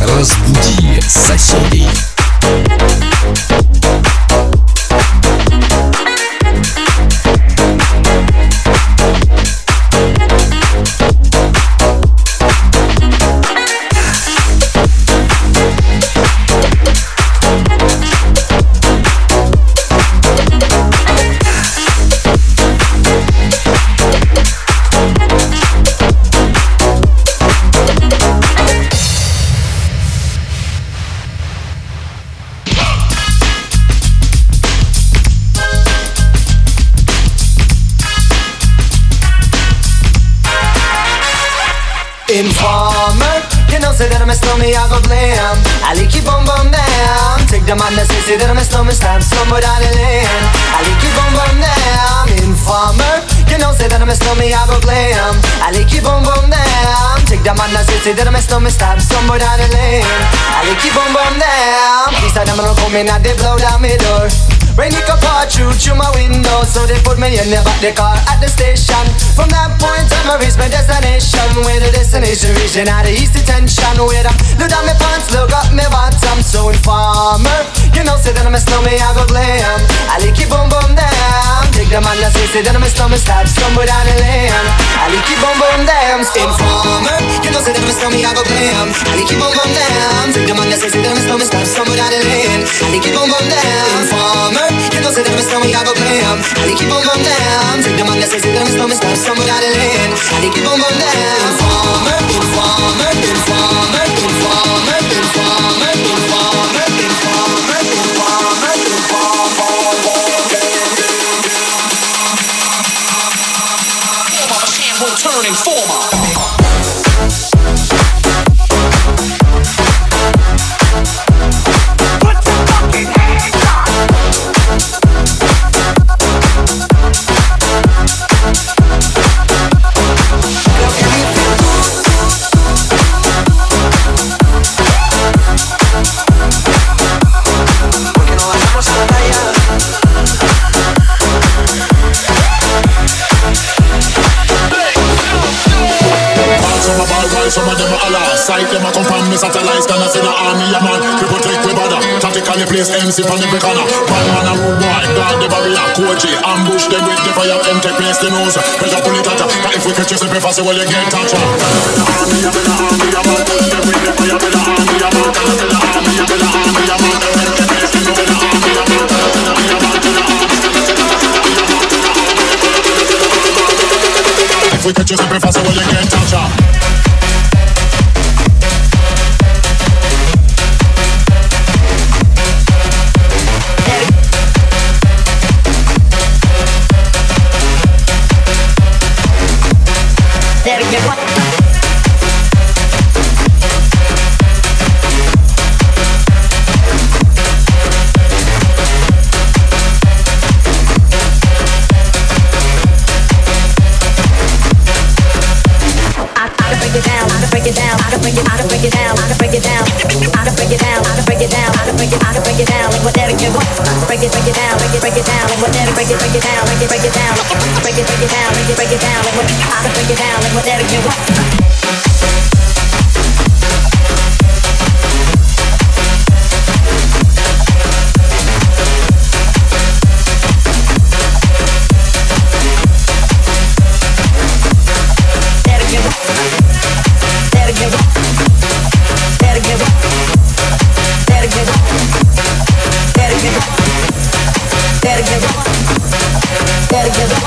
Разбуди соседей. Informer, you know, say that I'm a snowman, I go blam. I like you bum bum down. Take the man that say that I'm a snowman, stamp somewhere down the lane. I like you bum bum down. Informer, you know, say that I'm a snowman, I go blam. I like you bum bum down. Take the man that say that I'm a snowman, stamp somewhere down the lane. I like you bum bum down. These are them who come in and they blow down my door. Rain it could pour through my window, so they put me in the back the car at the station. From that point on, I reached my destination. Where the destination region had the east detention. Where I look down my pants, look up my bottom. So informer, you know, say that I'm a snowman, I go glam. I like it boom boom damn. Take the man that say that I'm a snowman, stab somewhere down the lane. I like it boom boom damn. Informer, you know, say that I'm a snowman, I go glam. I like it boom boom damn. Take the man that say that I'm a snowman, stab somewhere down the lane. I like it boom boom damn. Informer. You know, say that I'm a snowman, I go glam. I like it boom boom damn. Take the man that say that I'm a snowman, stab somewhere down the lane. I like it boom boom damn. Informer, informer, informer, informer, informer, informer, informer, informer, informer. Former, shampoo, turn informer. Sight them a come from me satellites, gonna see the army a man. People take we bother, tactically place MC from every corner. Bad man a rude boy, guard the barrier, coachy. Ambush them with the fire, empty place the nose. Pressure pull it at ya, but if we catch you slip fast, well you get touched. Gonna see the army a man, push them with the fire, be the army a man. Gonna see the army a man, empty place the nose. If we catch you slip fast, well you get touched. Gotta get up.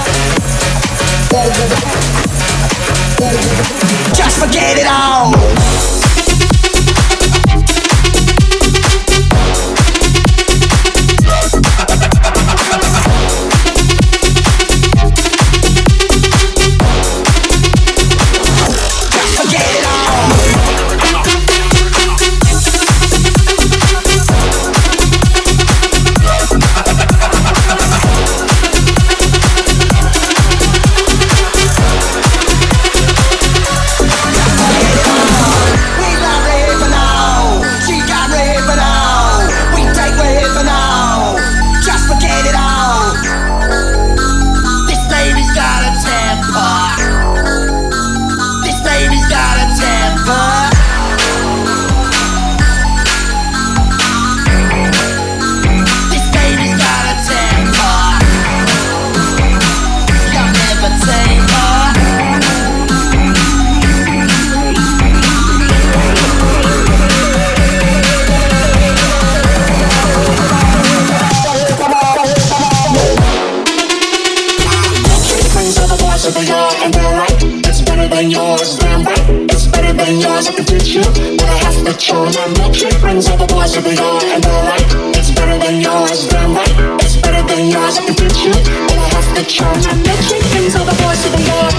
Sure, my milkshake brings out the boys of the yard, and they're like, it's better than yours. Damn right, it's better than yours. I can teach you, and I have to try. My milkshake brings out the boys of the yard.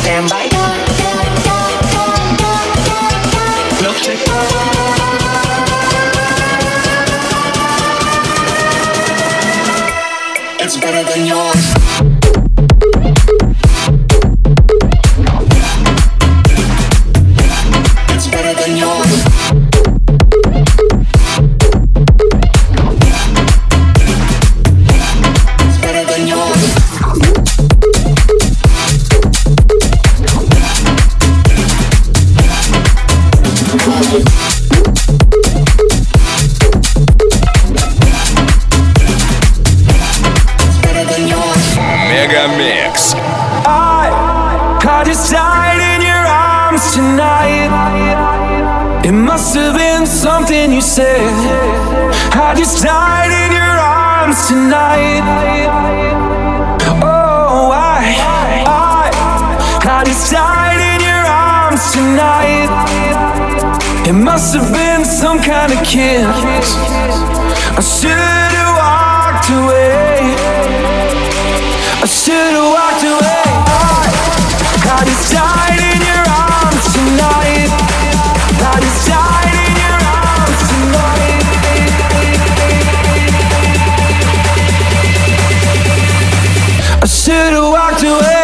Damn right, milkshake. It's better than yours. MegaMix. I caught a sight in your arms tonight. It must have been something you said. I just died in your arms tonight. Oh, I just died in your arms tonight. It must have been some kind of kiss. I should have walked away. I should've walked away. I just died in your arms tonight. I just died in your arms tonight. I should've walked away.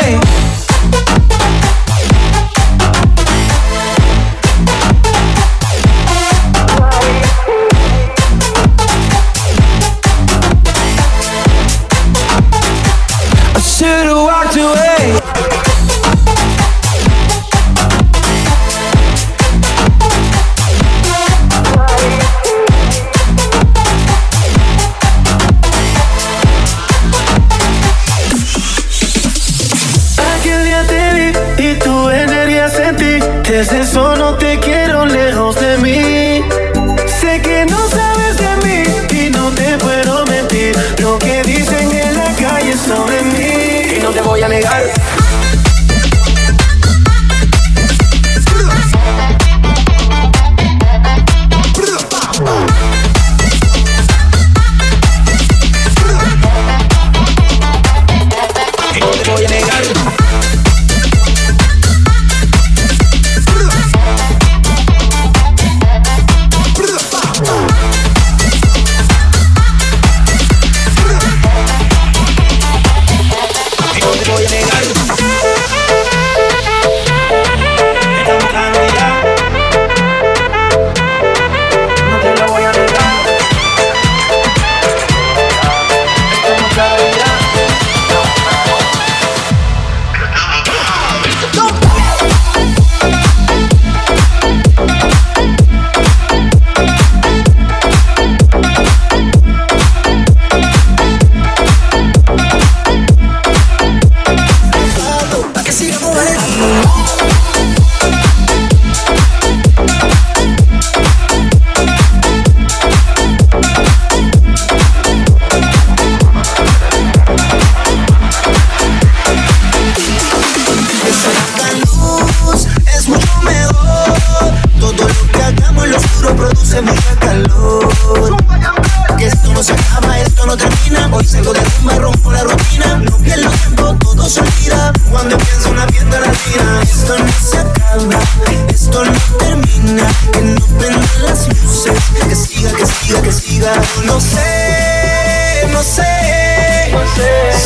Should've walked away. Aquel día te vi y tu energía sentí. Desde eso no te quiero lejos de mí. Sé que no sabes de mí y no te puedo mentir. Lo que dicen en la calle sobre mí. No te voy a negar.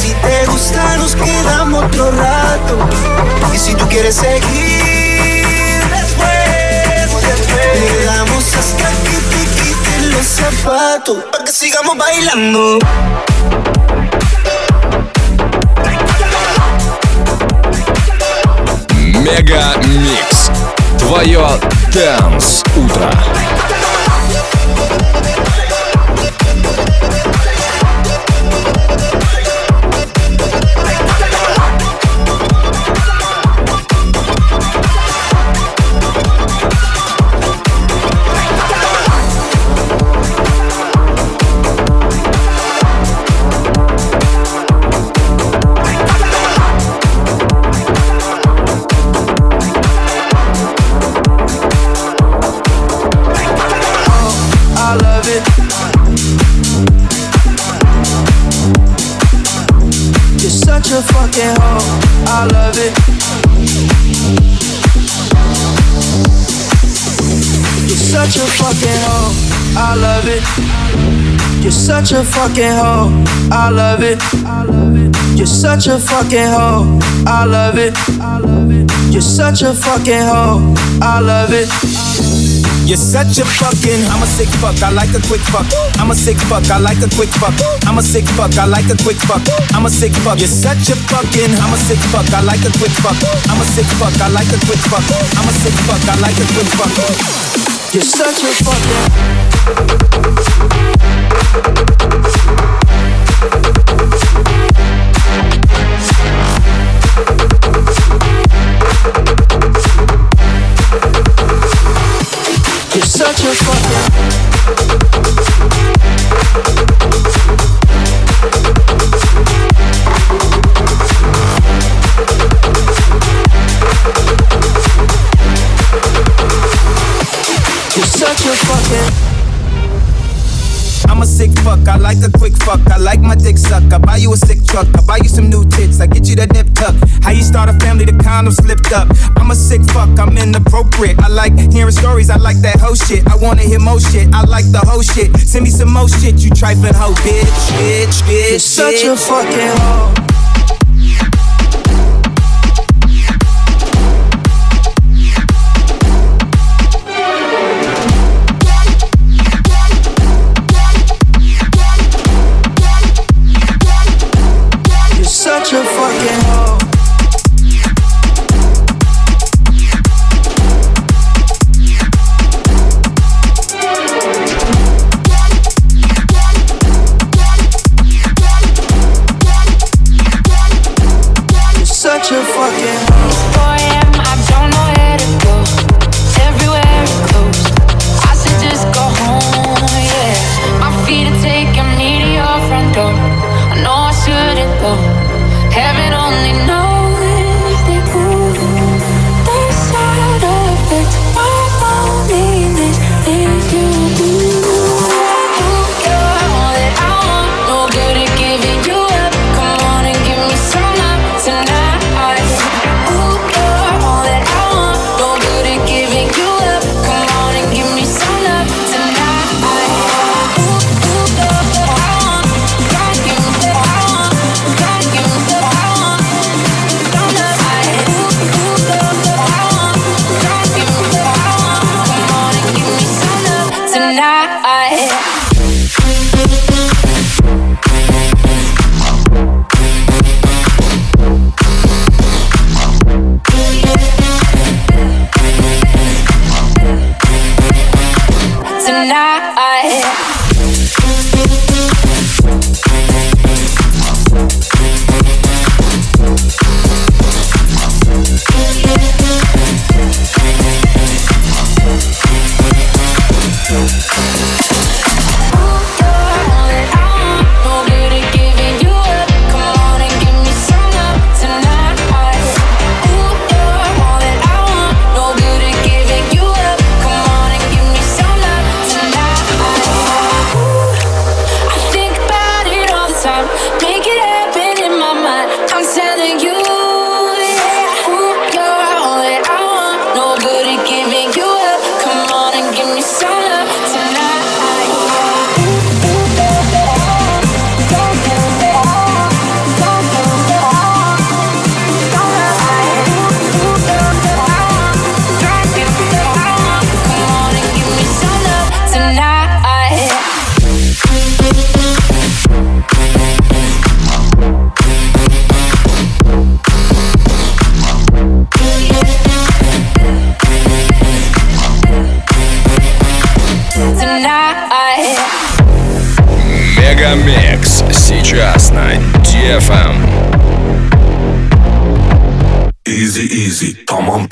Si te gusta nos quedamos otro rato. Y si tú quieres seguir después le damos hasta que te quiten los zapatos, para que sigamos bailando. MegaMix. Твое Dance Утро. such a fucking hoe, I love it. You're such a fucking hoe, I love it. You're such a fucking hoe, I love it. You're such a fucking hoe, I love it. You're such a fucking. I'm a sick fuck, I like a quick fuck. I'm a sick fuck, I like a quick fuck. I'm a sick fuck, I like a quick fuck. I'm a sick fuck. You're such a fucking. I'm a sick fuck, I like a quick fuck. I'm a sick fuck, I like a quick fuck. I'm a sick fuck, I like a quick fuck. You're such a fucking. You're such a fucking. You're such a fucking. I'm a sick fuck, I like a quick fuck, I like my dick suck, I buy you a sick truck, I buy you some new tits, I get you that nip tuck. How you start a family, the condom slipped up. I'm a sick fuck, I'm inappropriate, I like hearing stories, I like that whole shit, I wanna hear more shit, I like the whole shit. Send me some more shit, you trifling hoe, bitch. You're such a fucking hoe. Мегамикс сейчас на DFM. Easy, тамам.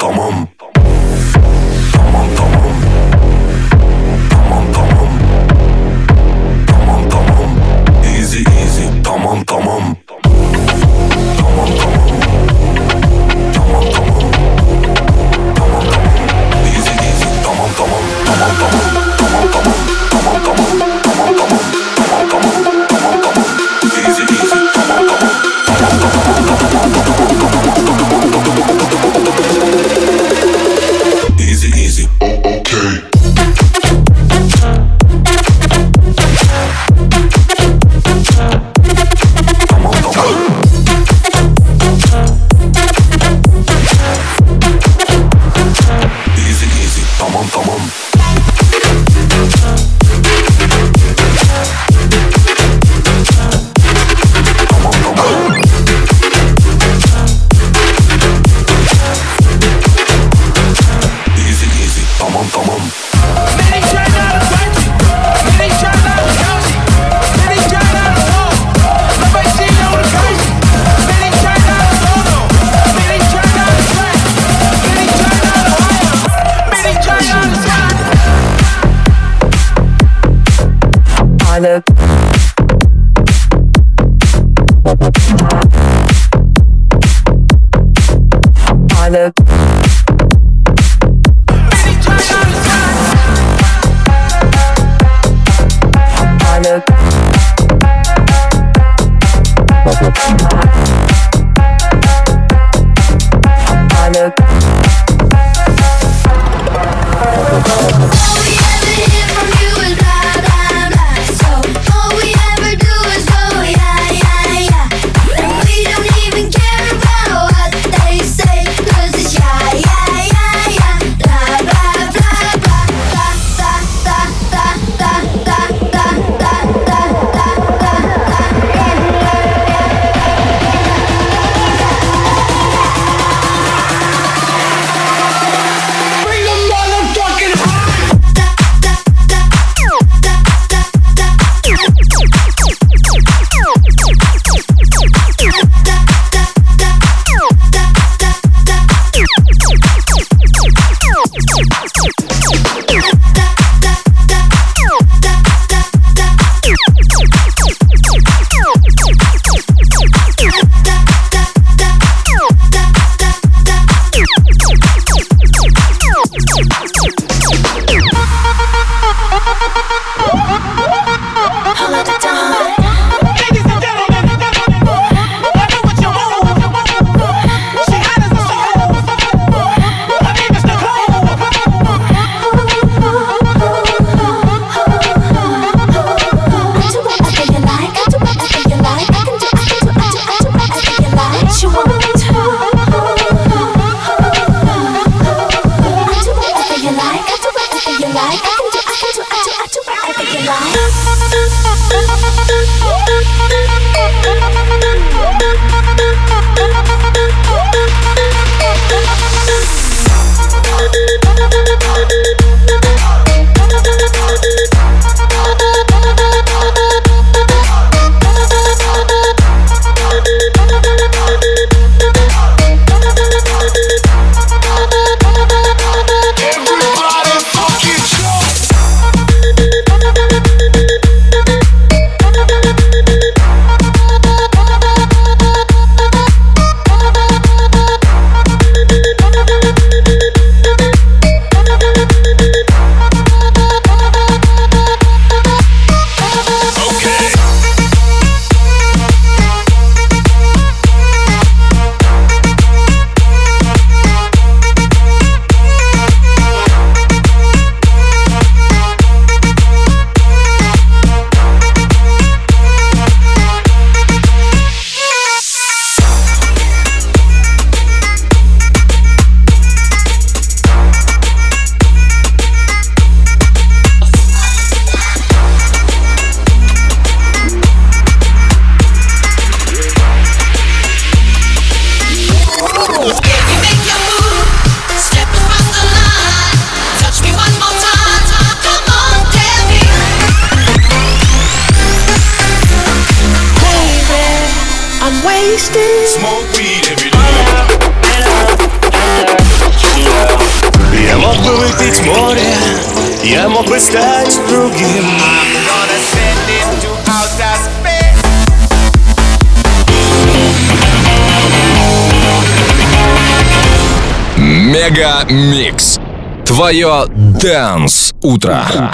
MegaMix. Твое Dance утро.